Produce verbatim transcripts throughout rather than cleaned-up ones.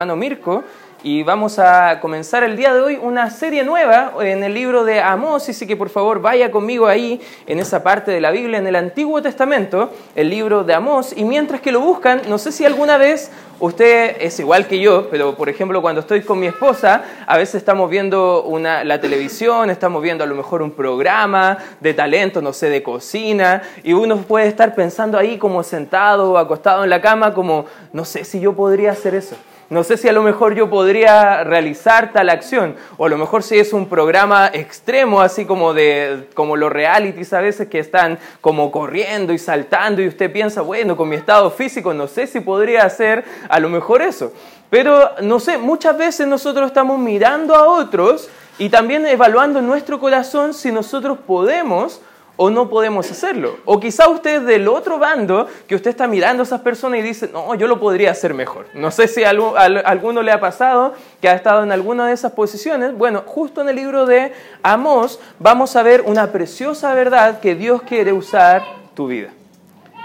Hermano Mirko, y vamos a comenzar el día de hoy una serie nueva en el libro de Amós, así que por favor vaya conmigo ahí en esa parte de la Biblia, en el Antiguo Testamento, el libro de Amós, y mientras que lo buscan, no sé si alguna vez usted es igual que yo, pero por ejemplo cuando estoy con mi esposa, a veces estamos viendo una, la televisión, estamos viendo a lo mejor un programa de talento, no sé, de cocina, y uno puede estar pensando ahí como sentado o acostado en la cama, como no sé si yo podría hacer eso. No sé si a lo mejor yo podría realizar tal acción, o a lo mejor si es un programa extremo, así como de como los realities a veces que están como corriendo y saltando, y usted piensa, bueno, con mi estado físico no sé si podría hacer a lo mejor eso. Pero, no sé, muchas veces nosotros estamos mirando a otros y también evaluando en nuestro corazón si nosotros podemos o no podemos hacerlo. O quizá usted es del otro bando, que usted está mirando a esas personas y dice, no, yo lo podría hacer mejor. No sé si a alguno le ha pasado que ha estado en alguna de esas posiciones. Bueno, justo en el libro de Amós vamos a ver una preciosa verdad que Dios quiere usar tu vida.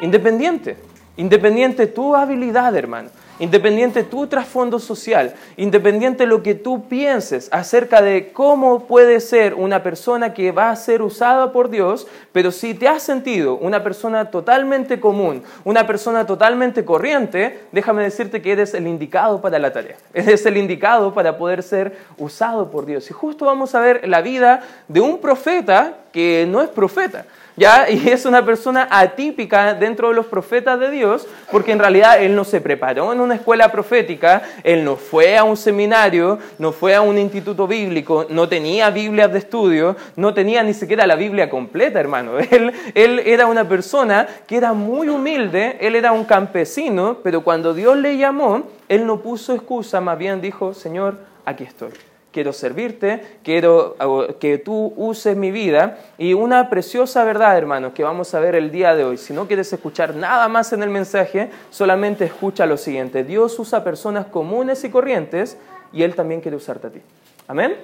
Independiente, independiente tu habilidad, hermano. Independiente tu trasfondo social, independiente lo que tú pienses acerca de cómo puede ser una persona que va a ser usada por Dios, pero si te has sentido una persona totalmente común, una persona totalmente corriente, déjame decirte que eres el indicado para la tarea, eres el indicado para poder ser usado por Dios. Y justo vamos a ver la vida de un profeta que no es profeta, ¿ya? Y es una persona atípica dentro de los profetas de Dios, porque en realidad él no se preparó en una escuela profética, él no fue a un seminario, no fue a un instituto bíblico, no tenía Biblias de estudio, no tenía ni siquiera la Biblia completa, hermano. Él, él era una persona que era muy humilde, él era un campesino, pero cuando Dios le llamó, él no puso excusa, más bien dijo, Señor, aquí estoy. Quiero servirte, quiero que tú uses mi vida. Y una preciosa verdad, hermanos, que vamos a ver el día de hoy. Si no quieres escuchar nada más en el mensaje, solamente escucha lo siguiente. Dios usa personas comunes y corrientes y Él también quiere usarte a ti. ¿Amén?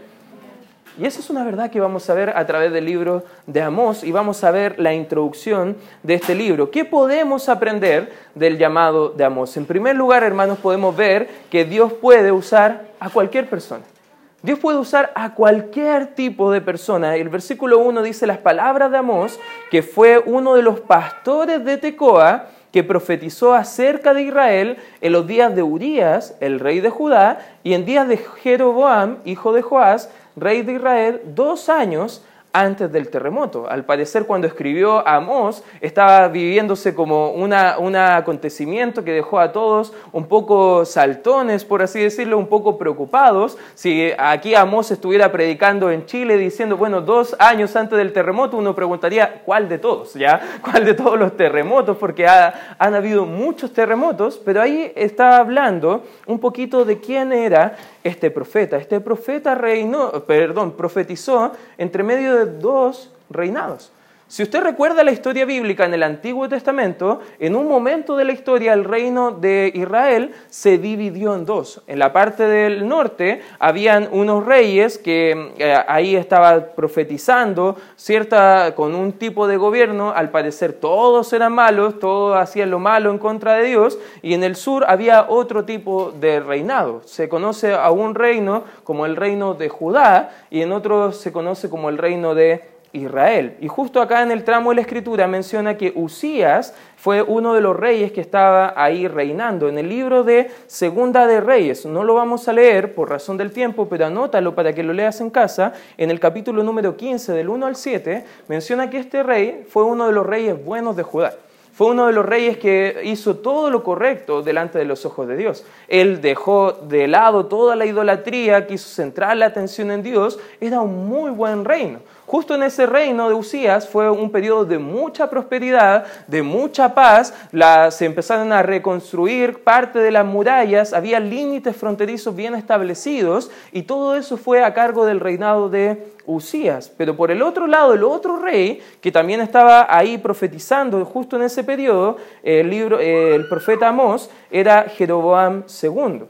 Y esa es una verdad que vamos a ver a través del libro de Amós y vamos a ver la introducción de este libro. ¿Qué podemos aprender del llamado de Amós? En primer lugar, hermanos, podemos ver que Dios puede usar a cualquier persona. Dios puede usar a cualquier tipo de persona. El versículo uno dice las palabras de Amós, que fue uno de los pastores de Tecoa, que profetizó acerca de Israel en los días de Uzías, el rey de Judá, y en días de Jeroboam, hijo de Joás, rey de Israel, dos años antes del terremoto. Al parecer, cuando escribió Amós, estaba viviéndose como una, un acontecimiento que dejó a todos un poco saltones, por así decirlo, un poco preocupados. Si aquí Amós estuviera predicando en Chile diciendo, bueno, dos años antes del terremoto, uno preguntaría, ¿cuál de todos? ¿Ya? ¿Cuál de todos los terremotos? Porque ha, han habido muchos terremotos, pero ahí está hablando un poquito de quién era este profeta. Este profeta reinó, perdón, profetizó entre medio de dos reinados. Si usted recuerda la historia bíblica en el Antiguo Testamento, en un momento de la historia el reino de Israel se dividió en dos. En la parte del norte habían unos reyes que eh, ahí estaba profetizando cierta, con un tipo de gobierno, al parecer todos eran malos, todos hacían lo malo en contra de Dios, y en el sur había otro tipo de reinado. Se conoce a un reino como el reino de Judá y en otro se conoce como el reino de Israel. Y justo acá en el tramo de la Escritura menciona que Uzías fue uno de los reyes que estaba ahí reinando. En el libro de Segunda de Reyes, no lo vamos a leer por razón del tiempo, pero anótalo para que lo leas en casa, en el capítulo número quince, del uno al siete, menciona que este rey fue uno de los reyes buenos de Judá. Fue uno de los reyes que hizo todo lo correcto delante de los ojos de Dios. Él dejó de lado toda la idolatría, quiso centrar la atención en Dios. Era un muy buen reino. Justo en ese reino de Uzías fue un periodo de mucha prosperidad, de mucha paz, la, se empezaron a reconstruir parte de las murallas, había límites fronterizos bien establecidos y todo eso fue a cargo del reinado de Uzías. Pero por el otro lado, el otro rey, que también estaba ahí profetizando justo en ese periodo, el, libro, el profeta Amós, era Jeroboam segundo.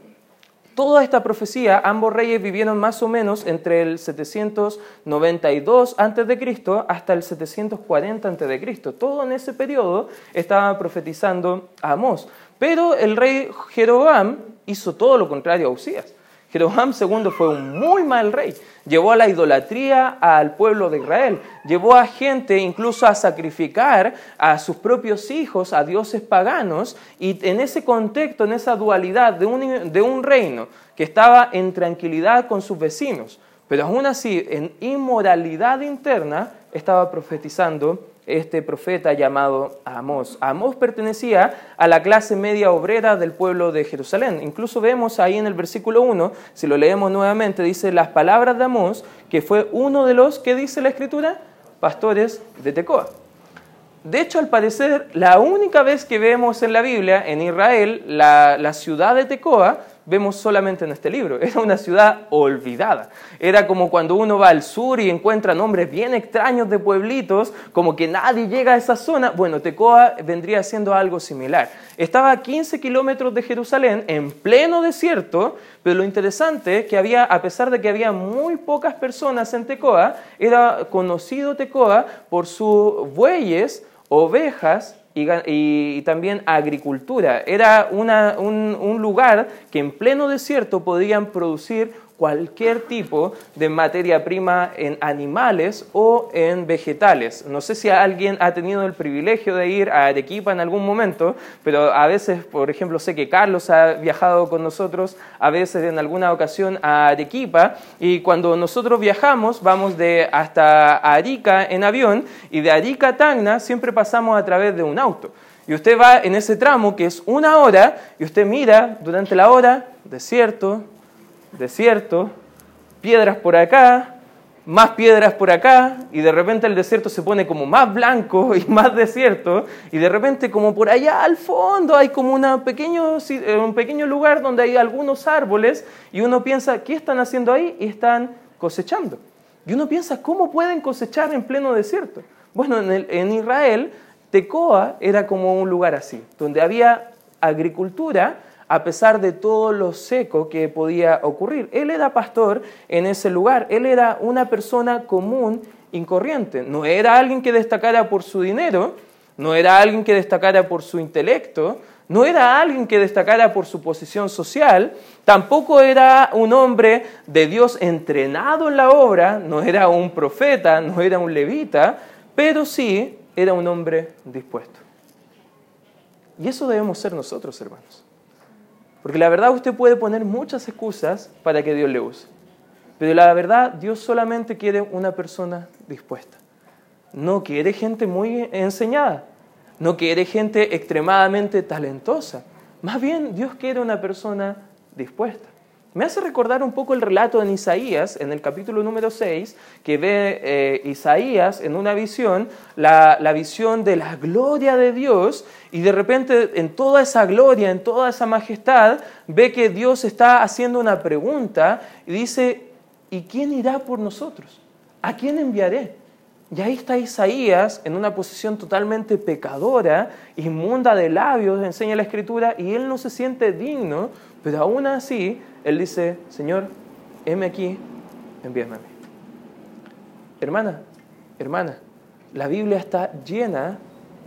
Toda esta profecía, ambos reyes vivieron más o menos entre el setecientos noventa y dos antes de Cristo hasta el setecientos cuarenta antes de Cristo. Todo en ese periodo estaba profetizando Amós. Pero el rey Jeroboam hizo todo lo contrario a Uzías. Jeroboam segundo fue un muy mal rey, llevó a la idolatría al pueblo de Israel, llevó a gente incluso a sacrificar a sus propios hijos a dioses paganos, y en ese contexto, en esa dualidad de un, de un reino que estaba en tranquilidad con sus vecinos, pero aún así en inmoralidad interna, estaba profetizando este profeta llamado Amós. Amós pertenecía a la clase media obrera del pueblo de Jerusalén. Incluso vemos ahí en el versículo uno, si lo leemos nuevamente, dice las palabras de Amós, que fue uno de los, ¿qué dice la Escritura? Pastores de Tecoa. De hecho, al parecer, la única vez que vemos en la Biblia, en Israel, la, la ciudad de Tecoa, vemos solamente en este libro. Era una ciudad olvidada. Era como cuando uno va al sur y encuentra nombres bien extraños de pueblitos, como que nadie llega a esa zona. Bueno, Tecoa vendría siendo algo similar. Estaba a quince kilómetros de Jerusalén, en pleno desierto, pero lo interesante es que había, a pesar de que había muy pocas personas en Tecoa, era conocido Tecoa por sus bueyes, ovejas, Y, y también agricultura. Era una, un, un lugar que en pleno desierto podían producir cualquier tipo de materia prima en animales o en vegetales. No sé si alguien ha tenido el privilegio de ir a Arequipa en algún momento, pero a veces, por ejemplo, sé que Carlos ha viajado con nosotros a veces en alguna ocasión a Arequipa, y cuando nosotros viajamos vamos de hasta Arica en avión, y de Arica a Tacna siempre pasamos a través de un auto. Y usted va en ese tramo que es una hora, y usted mira durante la hora, desierto, desierto, piedras por acá, más piedras por acá, y de repente el desierto se pone como más blanco y más desierto, y de repente como por allá al fondo hay como una pequeño, un pequeño lugar donde hay algunos árboles, y uno piensa, ¿qué están haciendo ahí? Y están cosechando. Y uno piensa, ¿cómo pueden cosechar en pleno desierto? Bueno, en, el, en Israel, Tecoa era como un lugar así, donde había agricultura, a pesar de todo lo seco que podía ocurrir. Él era pastor en ese lugar, él era una persona común y corriente. No era alguien que destacara por su dinero, no era alguien que destacara por su intelecto, no era alguien que destacara por su posición social, tampoco era un hombre de Dios entrenado en la obra, no era un profeta, no era un levita, pero sí era un hombre dispuesto. Y eso debemos ser nosotros, hermanos. Porque la verdad usted puede poner muchas excusas para que Dios le use. Pero la verdad, Dios solamente quiere una persona dispuesta. No quiere gente muy enseñada. No quiere gente extremadamente talentosa. Más bien, Dios quiere una persona dispuesta. Me hace recordar un poco el relato en Isaías, en el capítulo número seis, que ve eh, Isaías en una visión, la, la visión de la gloria de Dios, y de repente en toda esa gloria, en toda esa majestad, ve que Dios está haciendo una pregunta y dice, ¿y quién irá por nosotros? ¿A quién enviaré? Y ahí está Isaías en una posición totalmente pecadora, inmunda de labios, enseña la Escritura, y él no se siente digno, pero aún así, él dice, Señor, heme aquí, envíame a mí. Hermana, hermana, la Biblia está llena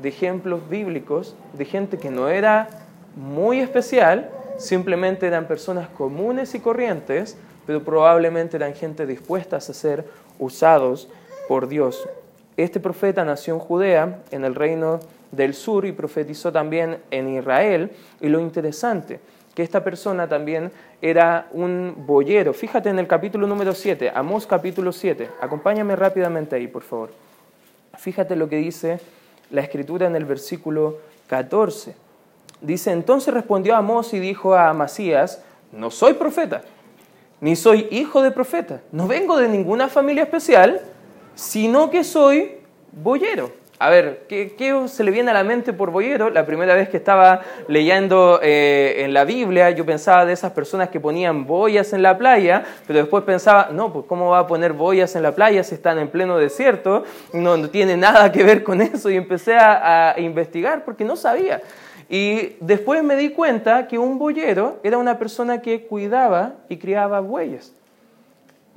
de ejemplos bíblicos de gente que no era muy especial, simplemente eran personas comunes y corrientes, pero probablemente eran gente dispuesta a ser usados por Dios. Este profeta nació en Judea, en el reino del sur, y profetizó también en Israel. Y lo interesante, que esta persona también era un boyero. Fíjate en el capítulo número siete, Amós capítulo siete. Acompáñame rápidamente ahí, por favor. Fíjate lo que dice la Escritura en el versículo catorce. Dice, entonces respondió Amós y dijo a Amasías, no soy profeta, ni soy hijo de profeta, no vengo de ninguna familia especial, sino que soy boyero. A ver, ¿qué, ¿qué se le viene a la mente por boyero? La primera vez que estaba leyendo eh, en la Biblia, yo pensaba de esas personas que ponían boyas en la playa, pero después pensaba, no, pues ¿cómo va a poner boyas en la playa si están en pleno desierto? No, no tiene nada que ver con eso, y empecé a, a investigar porque no sabía. Y después me di cuenta que un boyero era una persona que cuidaba y criaba bueyes.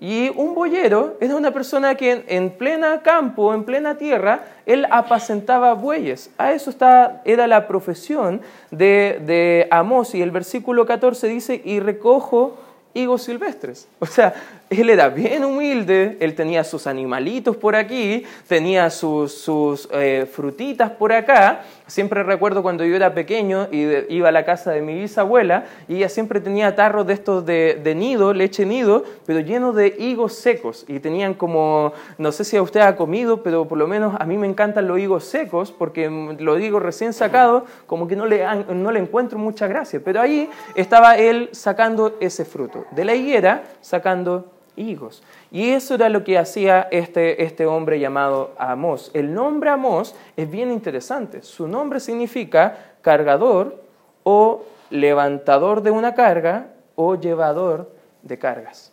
Y un boyero era una persona que en plena campo, en plena tierra, él apacentaba bueyes. A eso está, era la profesión de, de Amós. Y el versículo catorce dice, y recojo higos silvestres. O sea, él era bien humilde, él tenía sus animalitos por aquí, tenía sus, sus eh, frutitas por acá. Siempre recuerdo cuando yo era pequeño y de, iba a la casa de mi bisabuela, y ella siempre tenía tarros de estos de, de nido, leche nido, pero llenos de higos secos. Y tenían como, no sé si usted ha comido, pero por lo menos a mí me encantan los higos secos, porque los higos recién sacados, como que no le, no le encuentro mucha gracia. Pero ahí estaba él sacando ese fruto. De la higuera, sacando higos. Y eso era lo que hacía este, este hombre llamado Amós. El nombre Amós es bien interesante. Su nombre significa cargador o levantador de una carga o llevador de cargas.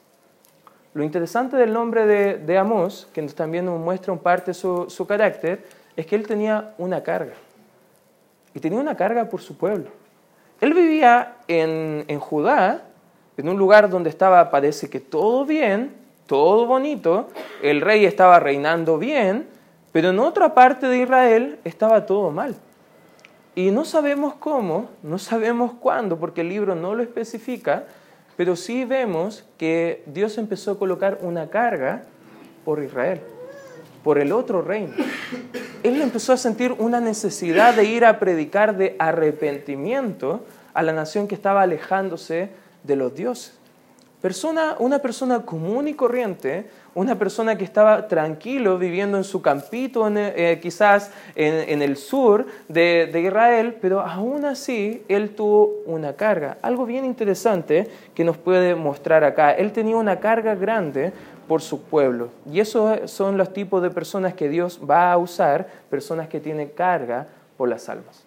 Lo interesante del nombre de, de Amós, que también nos muestra en parte su, su carácter, es que él tenía una carga. Y tenía una carga por su pueblo. Él vivía en, en Judá, en un lugar donde estaba, parece que todo bien, todo bonito, el rey estaba reinando bien, pero en otra parte de Israel estaba todo mal. Y no sabemos cómo, no sabemos cuándo, porque el libro no lo especifica, pero sí vemos que Dios empezó a colocar una carga por Israel, por el otro reino. Él empezó a sentir una necesidad de ir a predicar de arrepentimiento a la nación que estaba alejándose de los dioses. Persona, una persona común y corriente, una persona que estaba tranquilo viviendo en su campito, en, eh, quizás en, en el sur de, de Israel, pero aún así él tuvo una carga. Algo bien interesante que nos puede mostrar acá. Él tenía una carga grande por su pueblo. Y esos son los tipos de personas que Dios va a usar, personas que tienen carga por las almas.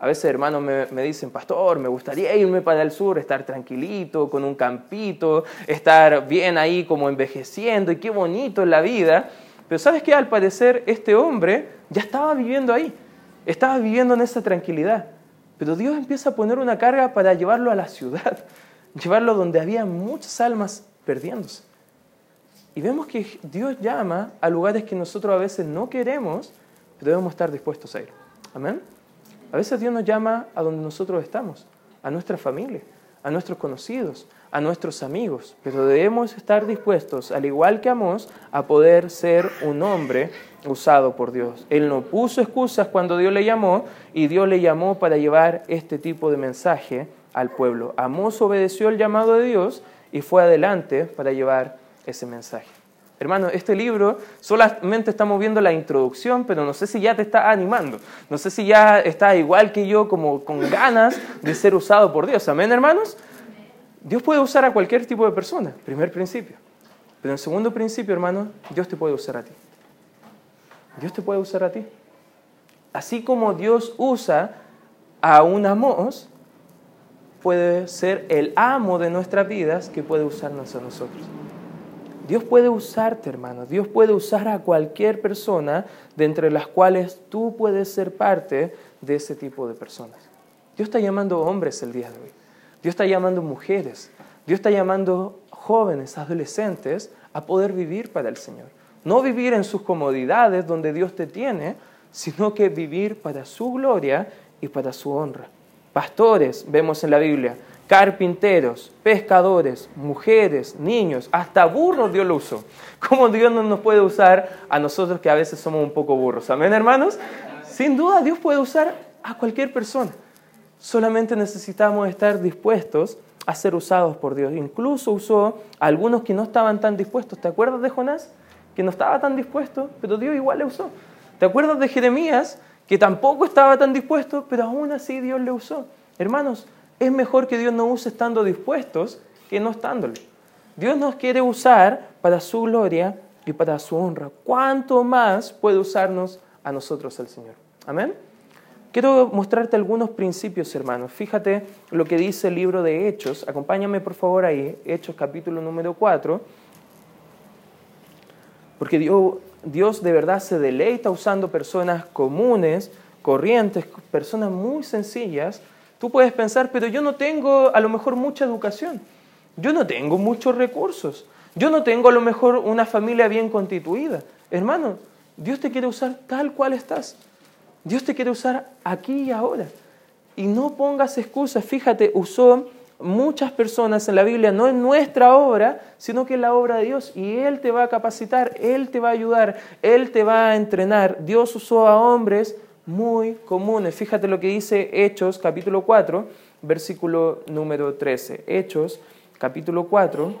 A veces hermanos me, me dicen, pastor, me gustaría irme para el sur, estar tranquilito, con un campito, estar bien ahí como envejeciendo, y qué bonito es la vida. Pero ¿sabes qué? Al parecer este hombre ya estaba viviendo ahí, estaba viviendo en esa tranquilidad. Pero Dios empieza a poner una carga para llevarlo a la ciudad, llevarlo donde había muchas almas perdiéndose. Y vemos que Dios llama a lugares que nosotros a veces no queremos, pero debemos estar dispuestos a ir. Amén. A veces Dios nos llama a donde nosotros estamos, a nuestra familia, a nuestros conocidos, a nuestros amigos. Pero debemos estar dispuestos, al igual que Amós, a poder ser un hombre usado por Dios. Él no puso excusas cuando Dios le llamó, y Dios le llamó para llevar este tipo de mensaje al pueblo. Amós obedeció el llamado de Dios y fue adelante para llevar ese mensaje. Hermano, este libro, solamente estamos viendo la introducción, pero no sé si ya te está animando. No sé si ya está igual que yo, como con ganas de ser usado por Dios. ¿Amén, hermanos? Dios puede usar a cualquier tipo de persona, primer principio. Pero en segundo principio, hermano, Dios te puede usar a ti. Dios te puede usar a ti. Así como Dios usa a un Amós, puede ser el amo de nuestras vidas que puede usarnos a nosotros. Dios puede usarte, hermano. Dios puede usar a cualquier persona de entre las cuales tú puedes ser parte de ese tipo de personas. Dios está llamando hombres el día de hoy. Dios está llamando mujeres. Dios está llamando jóvenes, adolescentes, a poder vivir para el Señor. No vivir en sus comodidades donde Dios te tiene, sino que vivir para su gloria y para su honra. Pastores, vemos en la Biblia, carpinteros, pescadores, mujeres, niños, hasta burros Dios lo usó. ¿Cómo Dios no nos puede usar a nosotros que a veces somos un poco burros? ¿Amén, hermanos? Sin duda Dios puede usar a cualquier persona. Solamente necesitamos estar dispuestos a ser usados por Dios. Incluso usó a algunos que no estaban tan dispuestos. ¿Te acuerdas de Jonás? Que no estaba tan dispuesto, pero Dios igual le usó. ¿Te acuerdas de Jeremías? Que tampoco estaba tan dispuesto, pero aún así Dios le usó. Hermanos, es mejor que Dios nos use estando dispuestos que no estándole. Dios nos quiere usar para su gloria y para su honra. ¿Cuánto más puede usarnos a nosotros el Señor? Amén. Quiero mostrarte algunos principios, hermanos. Fíjate lo que dice el libro de Hechos. Acompáñame, por favor, ahí. Hechos capítulo número cuatro. Porque Dios, Dios de verdad se deleita usando personas comunes, corrientes, personas muy sencillas. Tú puedes pensar, pero yo no tengo a lo mejor mucha educación, yo no tengo muchos recursos, Yo no tengo a lo mejor una familia bien constituida. Hermano, Dios te quiere usar tal cual estás. Dios te quiere usar aquí y ahora. Y no pongas excusas. Fíjate, usó muchas personas en la Biblia, no en nuestra obra, sino que en la obra de Dios. Y Él te va a capacitar, Él te va a ayudar, Él te va a entrenar. Dios usó a hombres muy comunes. Fíjate lo que dice Hechos, capítulo cuatro, versículo número trece. Hechos, capítulo cuatro,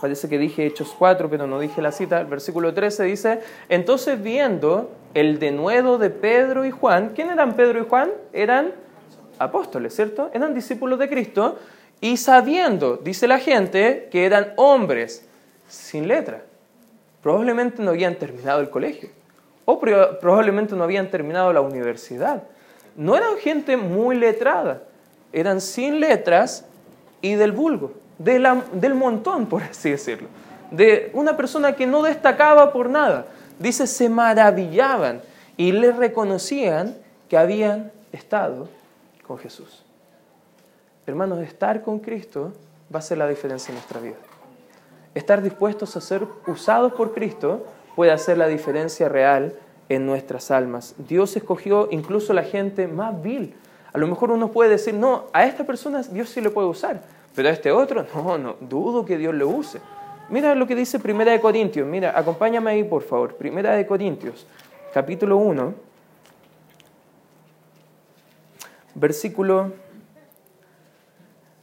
parece que dije Hechos cuatro, pero no dije la cita. El versículo trece dice: entonces viendo el denuedo de Pedro y Juan. ¿Quién eran Pedro y Juan? Eran apóstoles, ¿cierto? Eran discípulos de Cristo. Y sabiendo, dice la gente, que eran hombres sin letra. Probablemente no habían terminado el colegio. O probablemente no habían terminado la universidad. No eran gente muy letrada. Eran sin letras y del vulgo, de la, del montón, por así decirlo. De una persona que no destacaba por nada. Dice, se maravillaban y le reconocían que habían estado con Jesús. Hermanos, estar con Cristo va a ser la diferencia en nuestra vida. Estar dispuestos a ser usados por Cristo puede hacer la diferencia real en nuestras almas. Dios escogió incluso la gente más vil. A lo mejor uno puede decir, no, a esta persona Dios sí le puede usar, pero a este otro, no, no, dudo que Dios lo use. Mira lo que dice Primera de Corintios, mira, acompáñame ahí por favor, Primera de Corintios, capítulo uno, versículo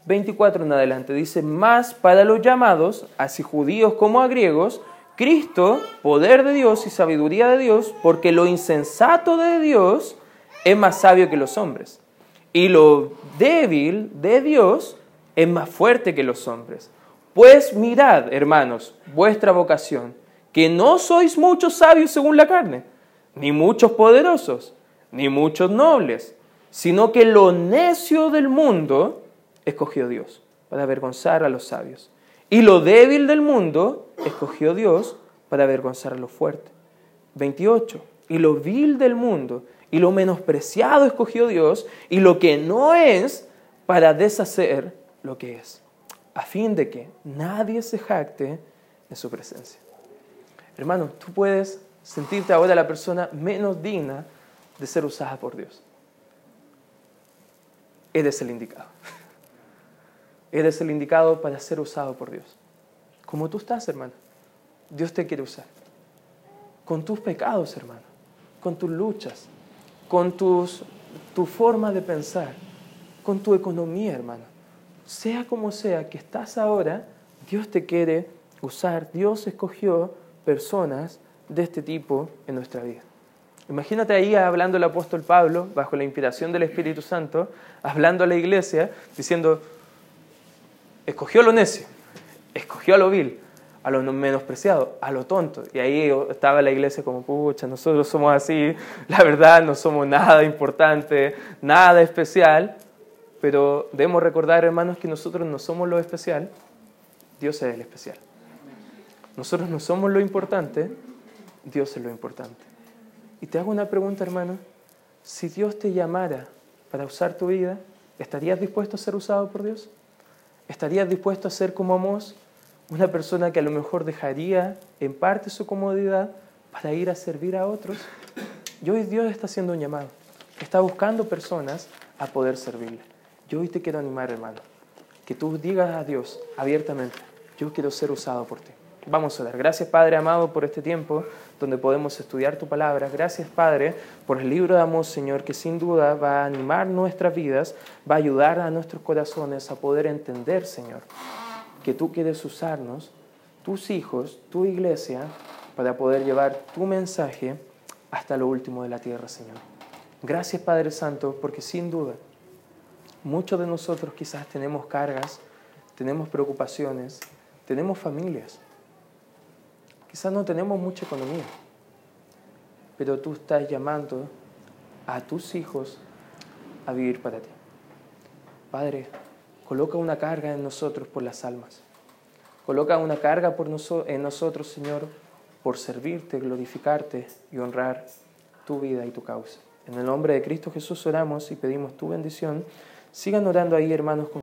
veinticuatro en adelante, dice, más para los llamados, así judíos como a griegos, Cristo, poder de Dios y sabiduría de Dios, porque lo insensato de Dios es más sabio que los hombres, y lo débil de Dios es más fuerte que los hombres. Pues mirad, hermanos, vuestra vocación, que no sois muchos sabios según la carne, ni muchos poderosos, ni muchos nobles, sino que lo necio del mundo escogió Dios para avergonzar a los sabios. Y lo débil del mundo escogió Dios para avergonzar a lo fuerte. veintiocho. Y lo vil del mundo y lo menospreciado escogió Dios, y lo que no es para deshacer lo que es, a fin de que nadie se jacte en su presencia. Hermano, tú puedes sentirte ahora la persona menos digna de ser usada por Dios. Eres el indicado. Eres el indicado para ser usado por Dios. Como tú estás, hermano. Dios te quiere usar. Con tus pecados, hermano. Con tus luchas. Con tus, tu forma de pensar. Con tu economía, hermano. Sea como sea que estás ahora, Dios te quiere usar. Dios escogió personas de este tipo en nuestra vida. Imagínate ahí hablando el apóstol Pablo, bajo la inspiración del Espíritu Santo, hablando a la iglesia, diciendo... Escogió a lo necio, escogió a lo vil, a lo menospreciado, a lo tonto. Y ahí estaba la iglesia como, pucha, nosotros somos así, la verdad no somos nada importante, nada especial. Pero debemos recordar, hermanos, que nosotros no somos lo especial, Dios es el especial. Nosotros no somos lo importante, Dios es lo importante. Y te hago una pregunta, hermano. Si Dios te llamara para usar tu vida, ¿estarías dispuesto a ser usado por Dios? ¿Estarías dispuesto a ser como Amós, una persona que a lo mejor dejaría en parte su comodidad para ir a servir a otros? Y hoy Dios está haciendo un llamado, está buscando personas a poder servirle. Yo hoy te quiero animar, hermano, que tú digas a Dios abiertamente, yo quiero ser usado por ti. Vamos a orar. Gracias, Padre amado, por este tiempo donde podemos estudiar tu palabra. Gracias, Padre, por el libro de Amós, Señor, que sin duda va a animar nuestras vidas, va a ayudar a nuestros corazones a poder entender, Señor, que tú quieres usarnos, tus hijos, tu iglesia, para poder llevar tu mensaje hasta lo último de la tierra, Señor. Gracias, Padre Santo, porque sin duda muchos de nosotros quizás tenemos cargas, tenemos preocupaciones, tenemos familias. Quizás no tenemos mucha economía, pero tú estás llamando a tus hijos a vivir para ti. Padre, coloca una carga en nosotros por las almas. Coloca una carga por noso- en nosotros, Señor, por servirte, glorificarte y honrar tu vida y tu causa. En el nombre de Cristo Jesús oramos y pedimos tu bendición. Sigan orando ahí, hermanos. Con